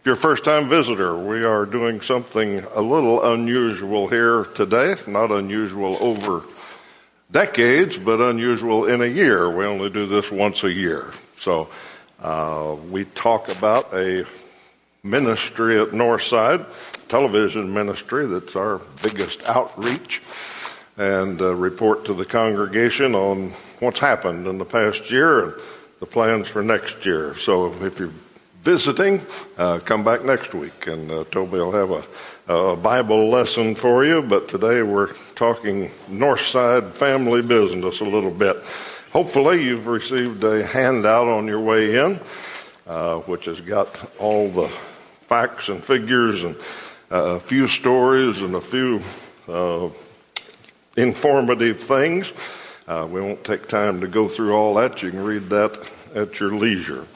If you're a first-time visitor, we are doing something a little unusual here today. Not unusual over decades, but unusual in a year. We only do this once a year. So we talk about a ministry at Northside, television ministry that's our biggest outreach, and report to the congregation on what's happened in the past year and the plans for next year. So if you're visiting, come back next week, and Toby will have a Bible lesson for you. But today we're talking Northside family business a little bit. Hopefully you've received a handout on your way in, which has got all the facts and figures and a few stories and a few informative things. We won't take time to go through all that. You can read that at your leisure.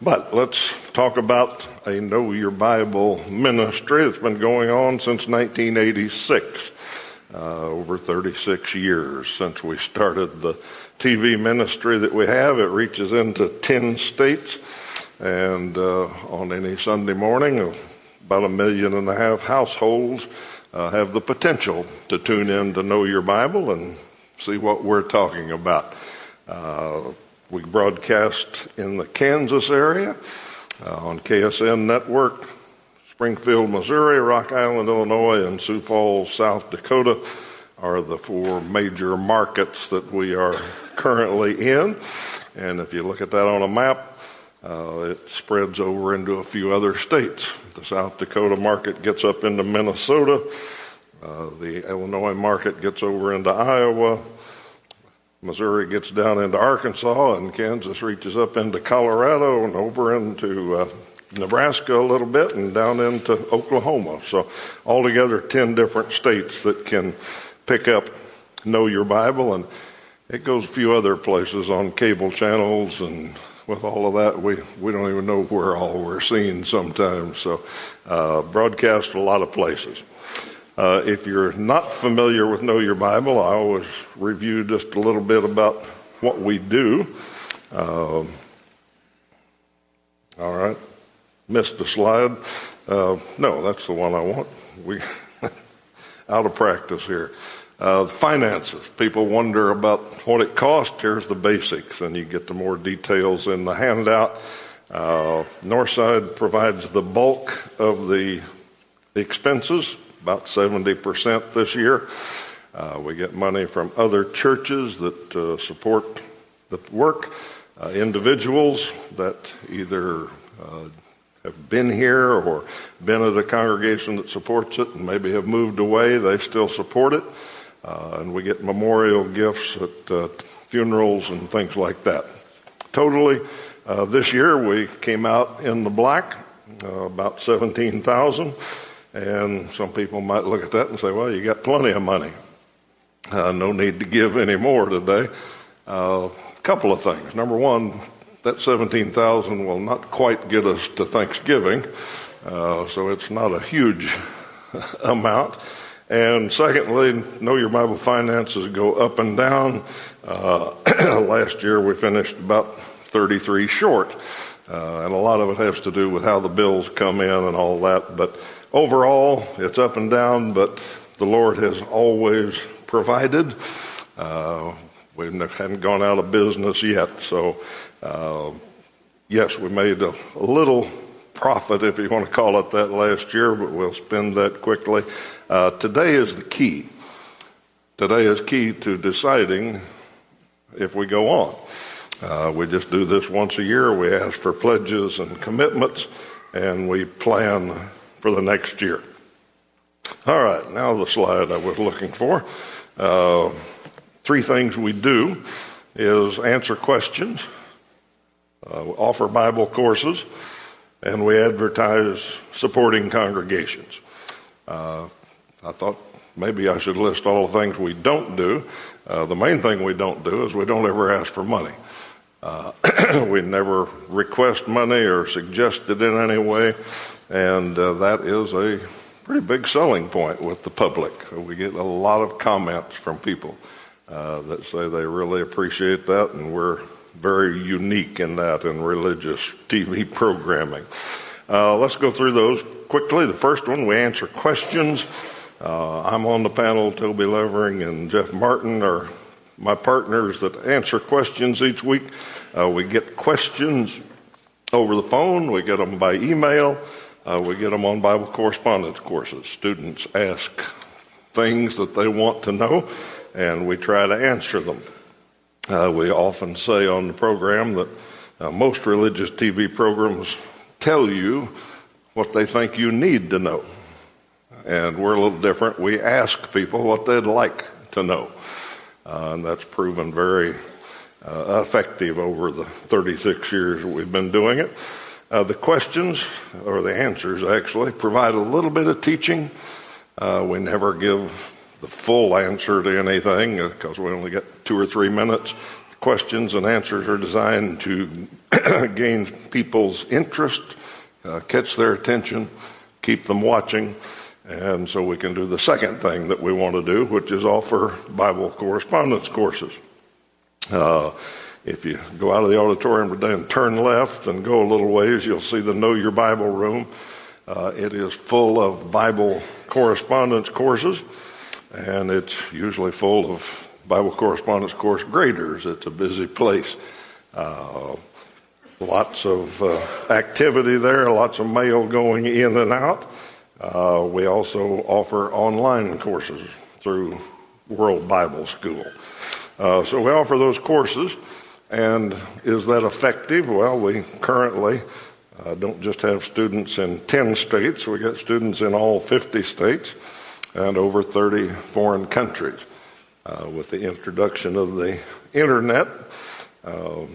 But let's talk about a Know Your Bible ministry that's been going on since 1986, over 36 years since we started the TV ministry that we have. It reaches into 10 states, and on any Sunday morning, about 1.5 million households have the potential to tune in to Know Your Bible and see what we're talking about. We broadcast in the Kansas area on KSN Network, Springfield, Missouri, Rock Island, Illinois, and Sioux Falls, South Dakota are the four major markets that we are currently in. And if you look at that on a map, it spreads over into a few other states. The South Dakota market gets up into Minnesota. The Illinois market gets over into Iowa, Missouri gets down into Arkansas, and Kansas reaches up into Colorado and over into Nebraska a little bit and down into Oklahoma. So altogether 10 different states that can pick up Know Your Bible, and it goes a few other places on cable channels, and with all of that, we don't even know where all we're seen sometimes. So broadcast a lot of places. If you're not familiar with Know Your Bible, I always review just a little bit about what we do. All right. Missed the slide. No, that's the one I want. We out of practice here. Finances. People wonder about what it costs. Here's the basics, and you get the more details in the handout. Northside provides the bulk of the expenses, about 70% this year. We get money from other churches that support the work, individuals that either have been here or been at a congregation that supports it and maybe have moved away. They still support it. And we get memorial gifts at funerals and things like that. Totally, this year we came out in the black, about $17,000. And some people might look at that and say, well, you got plenty of money. No need to give any more today. A couple of things. Number one, that $17,000 will not quite get us to Thanksgiving, so it's not a huge amount. And secondly, Know Your Bible finances go up and down. Last year we finished about 33 short, and a lot of it has to do with how the bills come in and all that, but overall, it's up and down, but the Lord has always provided. We hadn't gone out of business yet, so yes, we made a little profit, if you want to call it that, last year, but we'll spend that quickly. Today is the key. Today is key to deciding if we go on. We just do this once a year. We ask for pledges and commitments, and we plan for the next year. All right, now the slide I was looking for. Three things we do is answer questions, offer Bible courses, and we advertise supporting congregations. I thought maybe I should list all the things we don't do. The main thing we don't do is we don't ever ask for money. We never request money or suggest it in any way, and that is a pretty big selling point with the public. We get a lot of comments from people that say they really appreciate that, and we're very unique in that in religious TV programming. Let's go through those quickly. The first one, we answer questions. I'm on the panel. Toby Levering and Jeff Martin are my partners that answer questions each week. We get questions over the phone. We get them by email. We get them on Bible correspondence courses. Students ask things that they want to know, and we try to answer them. We often say on the program that most religious TV programs tell you what they think you need to know. And we're a little different. We ask people what they'd like to know. And that's proven very effective over the 36 years we've been doing it. The questions, or the answers actually, provide a little bit of teaching. We never give the full answer to anything because we only get 2 or 3 minutes. The questions and answers are designed to gain people's interest, catch their attention, keep them watching. And so we can do the second thing that we want to do, which is offer Bible correspondence courses. If you go out of the auditorium today and turn left and go a little ways, you'll see the Know Your Bible room. It is full of Bible correspondence courses, and it's usually full of Bible correspondence course graders. It's a busy place. Lots of activity there, lots of mail going in and out. We also offer online courses through World Bible School. So we offer those courses. And is that effective? Well, we currently don't just have students in 10 states. We got students in all 50 states and over 30 foreign countries. With the introduction of the internet a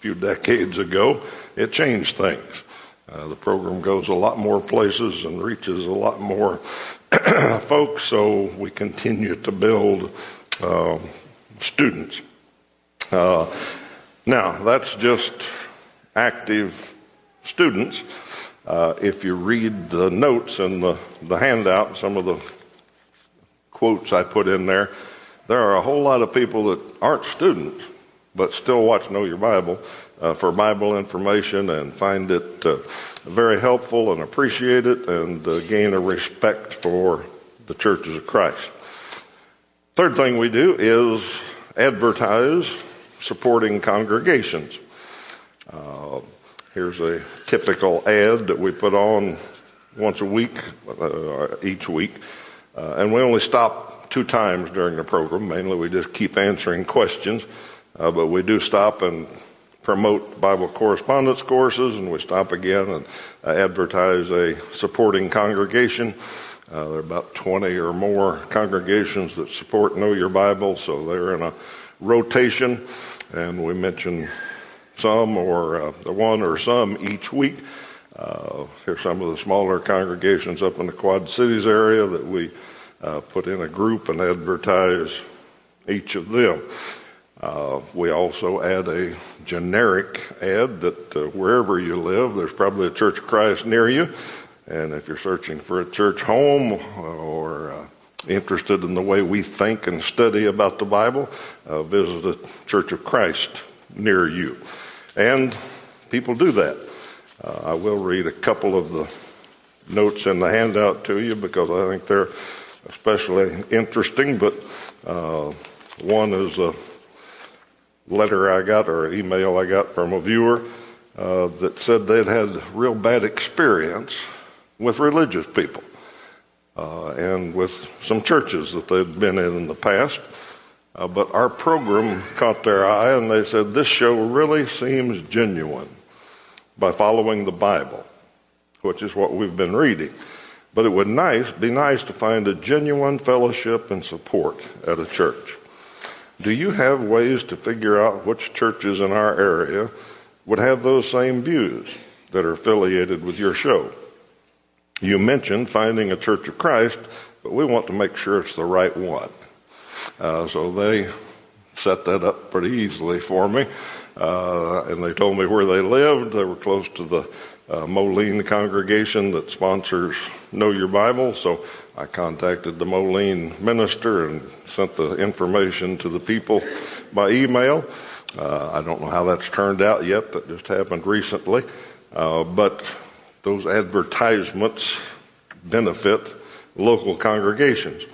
few decades ago, it changed things. The program goes a lot more places and reaches a lot more folks, so we continue to build students. Now, that's just active students. If you read the notes and the handout, some of the quotes I put in there, there are a whole lot of people that aren't students but still watch Know Your Bible for Bible information and find it very helpful and appreciate it and gain a respect for the churches of Christ. Third thing we do is advertise supporting congregations. Here's a typical ad that we put on once a week, each week, and we only stop 2 times during the program. Mainly we just keep answering questions, but we do stop and promote Bible correspondence courses, and we stop again and advertise a supporting congregation. There are about 20 or more congregations that support Know Your Bible, so they're in a rotation, and we mention some or one or some each week. Here's some of the smaller congregations up in the Quad Cities area that we put in a group and advertise each of them. We also add a generic ad that wherever you live, there's probably a Church of Christ near you. And if you're searching for a church home or interested in the way we think and study about the Bible, visit a Church of Christ near you. And people do that. I will read a couple of the notes in the handout to you because I think they're especially interesting. But one is a letter I got or email I got from a viewer that said they'd had real bad experience with religious people and with some churches that they'd been in the past. But our program caught their eye, and they said, this show really seems genuine by following the Bible, which is what we've been reading. But it would be nice to find a genuine fellowship and support at a church. Do you have ways to figure out which churches in our area would have those same views that are affiliated with your show? You mentioned finding a Church of Christ, but we want to make sure it's the right one. So they set that up pretty easily for me, and they told me where they lived. They were close to the Moline congregation that sponsors Know Your Bible, so I contacted the Moline minister and sent the information to the people by email. I don't know how that's turned out yet. That just happened recently. But those advertisements benefit local congregations.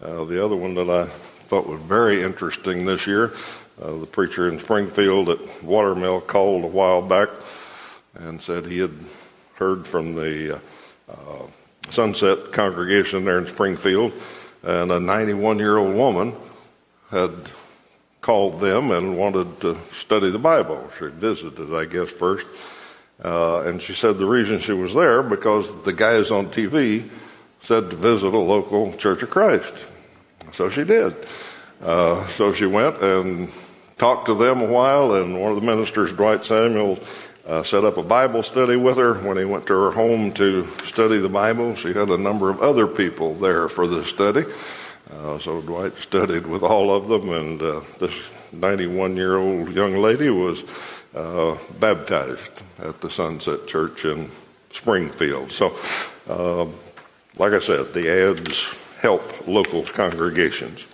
The other one that I thought was very interesting this year, the preacher in Springfield at Watermill called a while back and said he had heard from the Sunset congregation there in Springfield, and a 91-year-old woman had called them and wanted to study the Bible. She visited, I guess, first. And she said the reason she was there because the guys on TV said to visit a local Church of Christ. So she did. So she went and talked to them a while, and one of the ministers, Dwight Samuel, set up a Bible study with her. When he went to her home to study the Bible, she had a number of other people there for this study. So Dwight studied with all of them, and this 91-year-old young lady was baptized at the Sunset Church in Springfield. So, like I said, the ads help local congregations.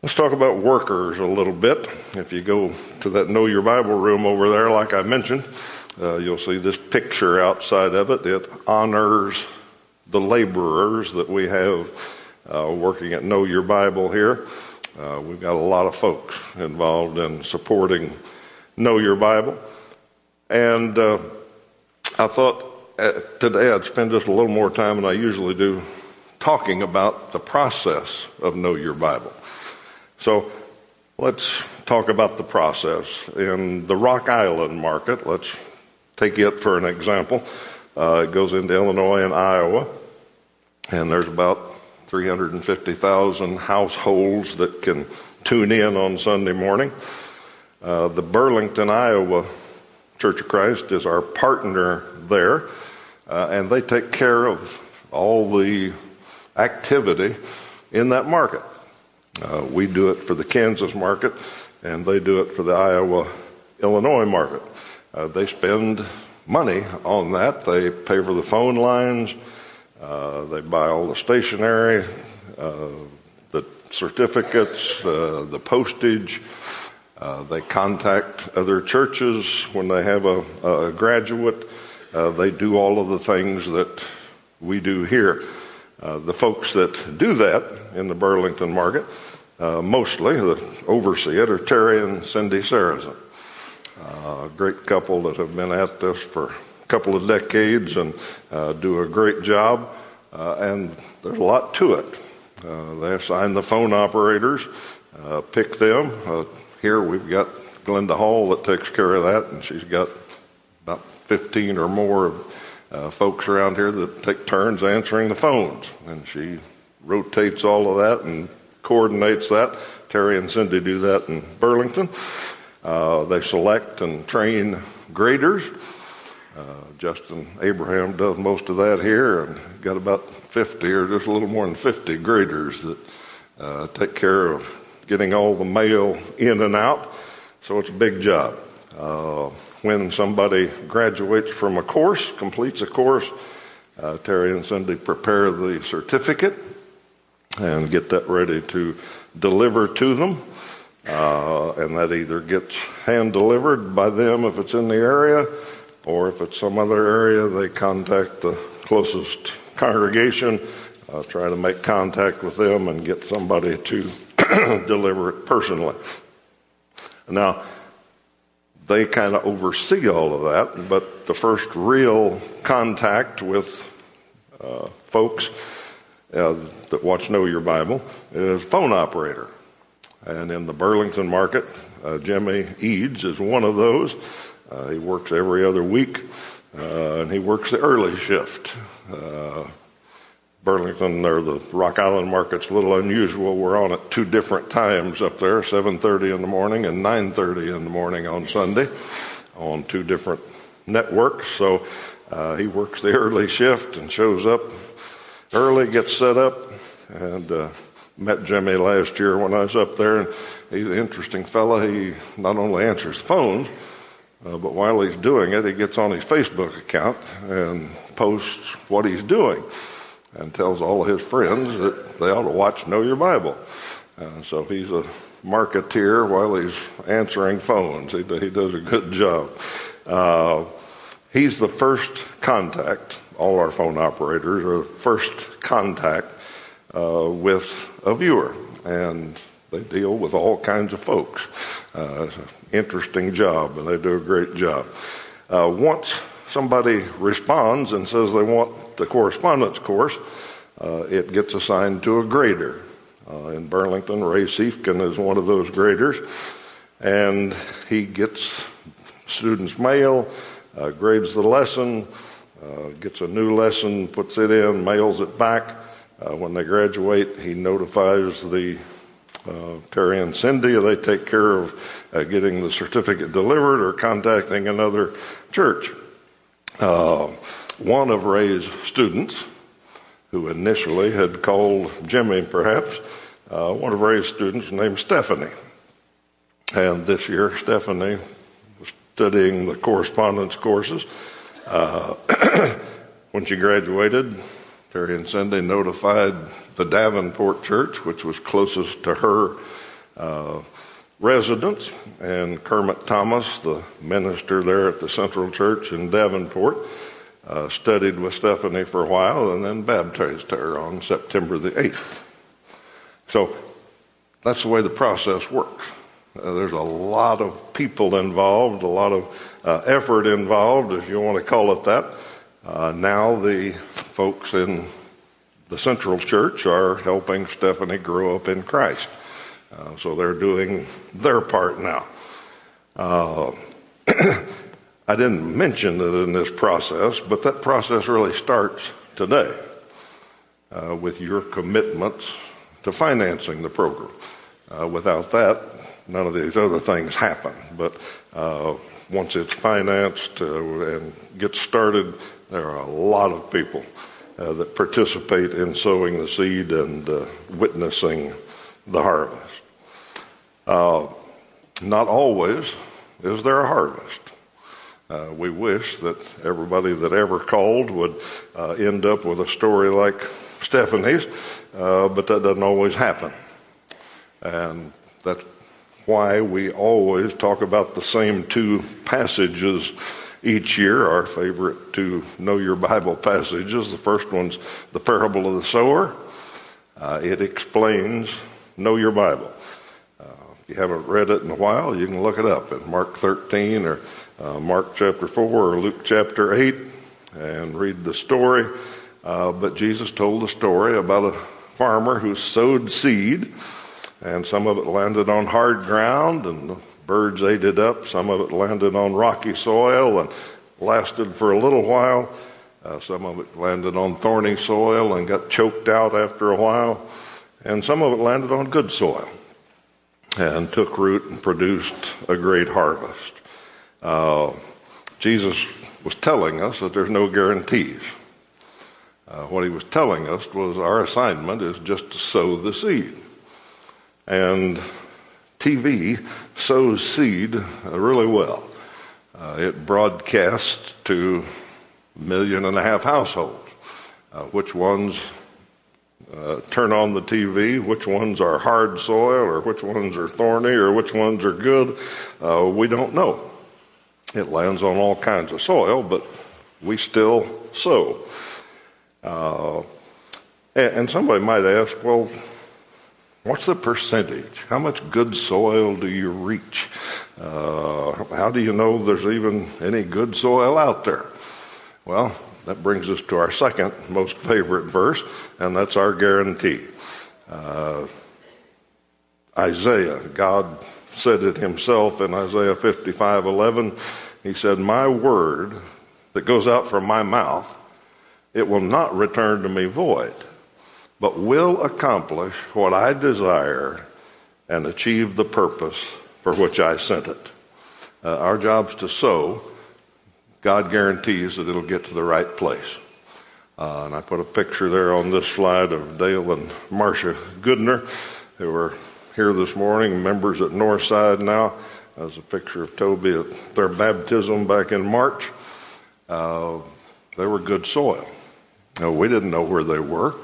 Let's talk about workers a little bit. If you go to that Know Your Bible room over there, like I mentioned, you'll see this picture outside of it. It honors the laborers that we have working at Know Your Bible here. We've got a lot of folks involved in supporting Know Your Bible. And I thought today I'd spend just a little more time than I usually do talking about the process of Know Your Bible. So let's talk about the process. In the Rock Island market, let's take it for an example. It goes into Illinois and Iowa, and there's about 350,000 households that can tune in on Sunday morning. The Burlington, Iowa Church of Christ is our partner there, and they take care of all the activity in that market. We do it for the Kansas market, and they do it for the Iowa, Illinois market. They spend money on that. They pay for the phone lines. They buy all the stationery, the certificates, the postage. They contact other churches when they have a graduate. They do all of the things that we do here. The folks that do that in the Burlington market, mostly that oversee it, are Terry and Cindy Sarrizen. A great couple that have been at this for couple of decades and do a great job, and there's a lot to it. They assign the phone operators, pick them. Here we've got Glenda Hall that takes care of that, and she's got about 15 or more of folks around here that take turns answering the phones, and she rotates all of that and coordinates that. Terry and Cindy do that in Burlington. They select and train graders. Justin Abraham does most of that here, and got about 50 or just a little more than 50 graders that take care of getting all the mail in and out, so it's a big job. When somebody graduates from a course, completes a course, Terry and Cindy prepare the certificate and get that ready to deliver to them, and that either gets hand-delivered by them if it's in the area, or if it's some other area, they contact the closest congregation, try to make contact with them and get somebody to deliver it personally. Now, they kind of oversee all of that, but the first real contact with folks that watch Know Your Bible is phone operator. And in the Burlington market, Jimmy Eads is one of those. He works every other week, and he works the early shift. Burlington, or the Rock Island market's a little unusual. We're on at two different times up there, 7:30 in the morning and 9:30 in the morning on Sunday on two different networks. So he works the early shift and shows up early, gets set up, and met Jimmy last year when I was up there. And he's an interesting fella. He not only answers phones, but while he's doing it, he gets on his Facebook account and posts what he's doing and tells all of his friends that they ought to watch Know Your Bible. So he's a marketeer while he's answering phones. He does a good job. He's the first contact. All our phone operators are the first contact with a viewer, and they deal with all kinds of folks. It's an interesting job, and they do a great job. Once somebody responds and says they want the correspondence course, it gets assigned to a grader. In Burlington, Ray Siefkin is one of those graders, and he gets students' mail, grades the lesson, gets a new lesson, puts it in, mails it back. When they graduate, he notifies the Terry and Cindy. They take care of getting the certificate delivered or contacting another church. One of Ray's students, who initially had called Jimmy perhaps, one of Ray's students named Stephanie. And this year, Stephanie was studying the correspondence courses. When she graduated, Terry and Cindy notified the Davenport church, which was closest to her residence, and Kermit Thomas, the minister there at the Central Church in Davenport, studied with Stephanie for a while and then baptized her on September the 8th. So that's the way the process works. There's a lot of people involved, a lot of effort involved, if you want to call it that. Now the folks in the Central Church are helping Stephanie grow up in Christ. So they're doing their part now. I didn't mention it in this process, but that process really starts today with your commitments to financing the program. Without that, none of these other things happen. But once it's financed and gets started, there are a lot of people that participate in sowing the seed and witnessing the harvest. Not always is there a harvest. We wish that everybody that ever called would end up with a story like Stephanie's, but that doesn't always happen. And that's why we always talk about the same two passages each year, our favorite two Know Your Bible passages. The first one's the parable of the sower. It explains Know Your Bible. If you haven't read it in a while, you can look it up in Mark 13 or Mark chapter 4 or Luke chapter 8 and read the story. But Jesus told a story about a farmer who sowed seed, and some of it landed on hard ground, and the birds ate it up. Some of it landed on rocky soil and lasted for a little while. Some of it landed on thorny soil and got choked out after a while. And some of it landed on good soil and took root and produced a great harvest. Jesus was telling us that there's no guarantees. What he was telling us was our assignment is just to sow the seed. And TV sows seed really well. It broadcasts to 1.5 million households. Which ones turn on the TV, which ones are hard soil, or which ones are thorny, or which ones are good, we don't know. It lands on all kinds of soil, but we still sow. And somebody might ask, well, what's the percentage? How much good soil do you reach? How do you know there's even any good soil out there? Well, that brings us to our second most favorite verse, and that's our guarantee. Isaiah, God said it himself in Isaiah 55:11. He said, "My word that goes out from my mouth, it will not return to me void, but will accomplish what I desire and achieve the purpose for which I sent it." Our job's to sow. God guarantees that it'll get to the right place. And I put a picture there on this slide of Dale and Marcia Goodner, who are here this morning, members at Northside now. There's a picture of Toby at their baptism back in March. They were good soil. Now, we didn't know where they were.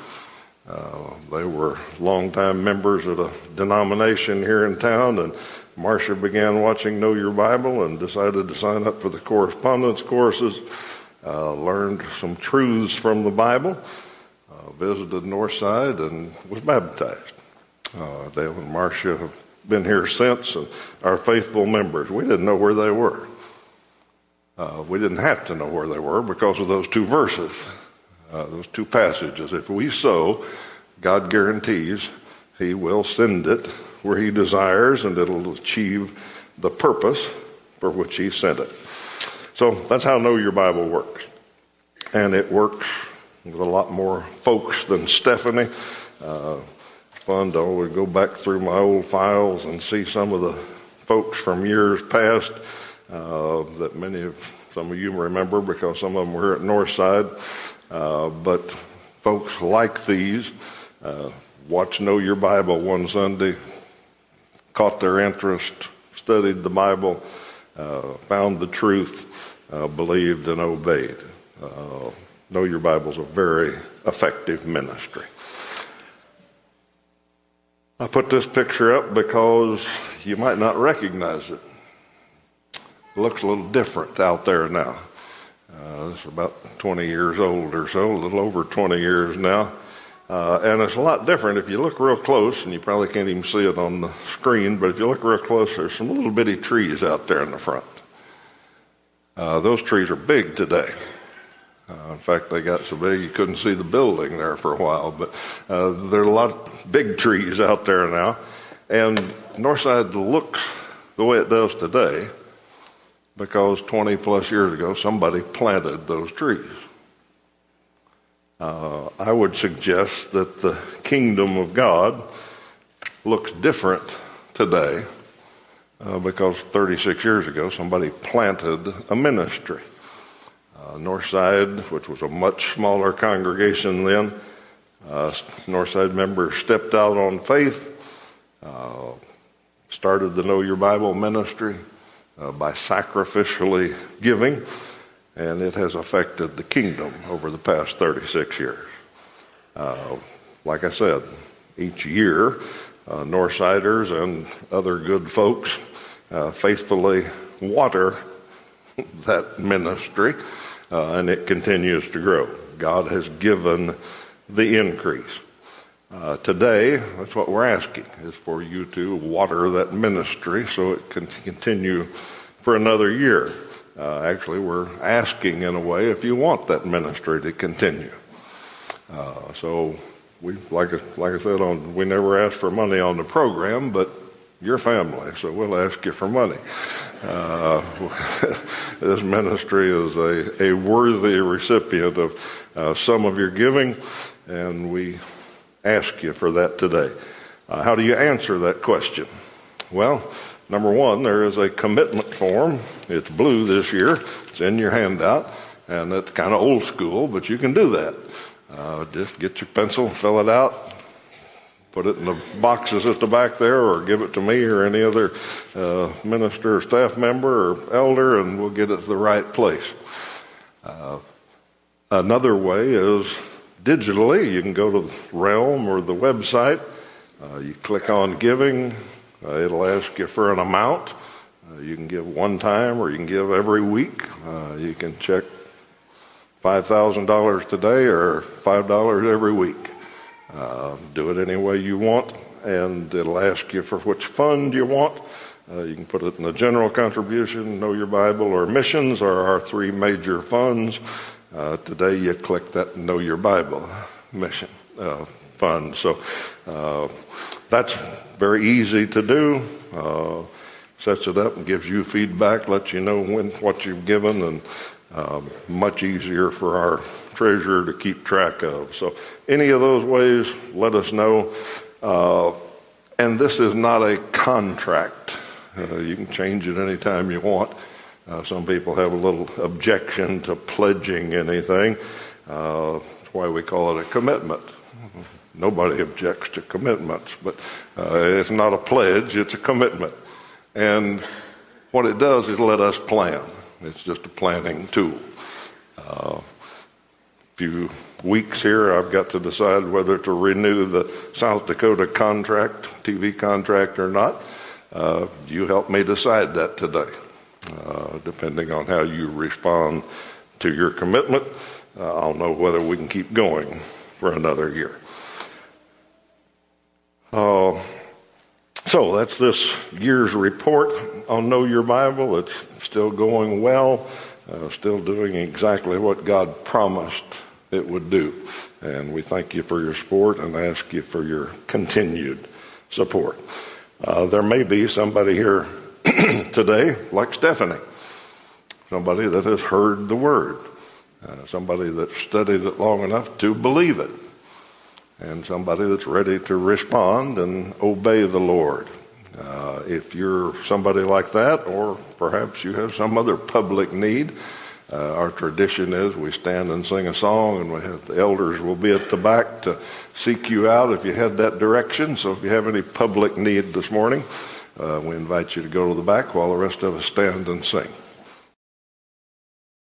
They were longtime members of the denomination here in town, and Marcia began watching Know Your Bible and decided to sign up for the correspondence courses, learned some truths from the Bible, visited Northside, and was baptized. Dale and Marcia have been here since and are faithful members. We didn't know where they were. We didn't have to know where they were because of those two verses, those two passages. If we sow, God guarantees he will send it where he desires, and it'll achieve the purpose for which he sent it. So that's how Know Your Bible works. And it works with a lot more folks than Stephanie. Fun to always go back through my old files and see some of the folks from years past that some of you remember because some of them were at Northside. But folks like these watch Know Your Bible one Sunday, caught their interest, studied the Bible, found the truth, believed and obeyed. Know Your Bible is a very effective ministry. I put this picture up because you might not recognize it. It looks a little different out there now. It's about 20 years old or so, a little over 20 years now. And it's a lot different if you look real close, and you probably can't even see it on the screen, but if you look real close, there's some little bitty trees out there in the front. Those trees are big today. In fact, they got so big you couldn't see the building there for a while, but there are a lot of big trees out there now. And Northside looks the way it does today because 20 plus years ago somebody planted those trees. I would suggest that the kingdom of God looks different today because 36 years ago somebody planted a ministry. Northside, which was a much smaller congregation then, Northside members stepped out on faith, started the Know Your Bible ministry by sacrificially giving, and it has affected the kingdom over the past 36 years. Like I said, each year, Northsiders and other good folks faithfully water that ministry. And it continues to grow. God has given the increase. Today, that's what we're asking, is for you to water that ministry so it can continue for another year. Actually, we're asking, in a way, if you want that ministry to continue. So, we like I said, we never ask for money on the program, but your family, so we'll ask you for money. This ministry is a worthy recipient of some of your giving, and we ask you for that today. How do you answer that question? Well, number one, there is a commitment form. It's blue this year. It's in your handout, and it's kind of old school, but you can do that. Just get your pencil, fill it out, put it in the boxes at the back there, or give it to me or any other minister or staff member or elder, and we'll get it to the right place. Another way is digitally. You can go to Realm or the website. You click on giving. It'll ask you for an amount. You can give one time or you can give every week. You can check $5,000 today or $5 every week. Do it any way you want, and it'll ask you for which fund you want. You can put it in the general contribution, Know Your Bible, or missions are our three major funds. Today you click that Know Your Bible mission fund. So that's very easy to do. Sets it up and gives you feedback, lets you know what you've given, and much easier for our treasure to keep track of. So any of those ways, let us know. And this is not a contract. You can change it anytime you want. Some people have a little objection to pledging anything. That's why we call it a commitment. Nobody objects to commitments, but it's not a pledge, it's a commitment. And what it does is let us plan. It's just a planning tool. Few weeks here, I've got to decide whether to renew the South Dakota contract, TV contract or not. You help me decide that today, depending on how you respond to your commitment. I'll know whether we can keep going for another year. So that's this year's report on Know Your Bible. It's still going well, still doing exactly what God promised it would do. And we thank you for your support and ask you for your continued support. There may be somebody here today like Stephanie, somebody that has heard the word, somebody that studied it long enough to believe it, and somebody that's ready to respond and obey the Lord. If you're somebody like that, or perhaps you have some other public need, our tradition is we stand and sing a song, and we have, the elders will be at the back to seek you out if you had that direction. So if you have any public need this morning, we invite you to go to the back while the rest of us stand and sing.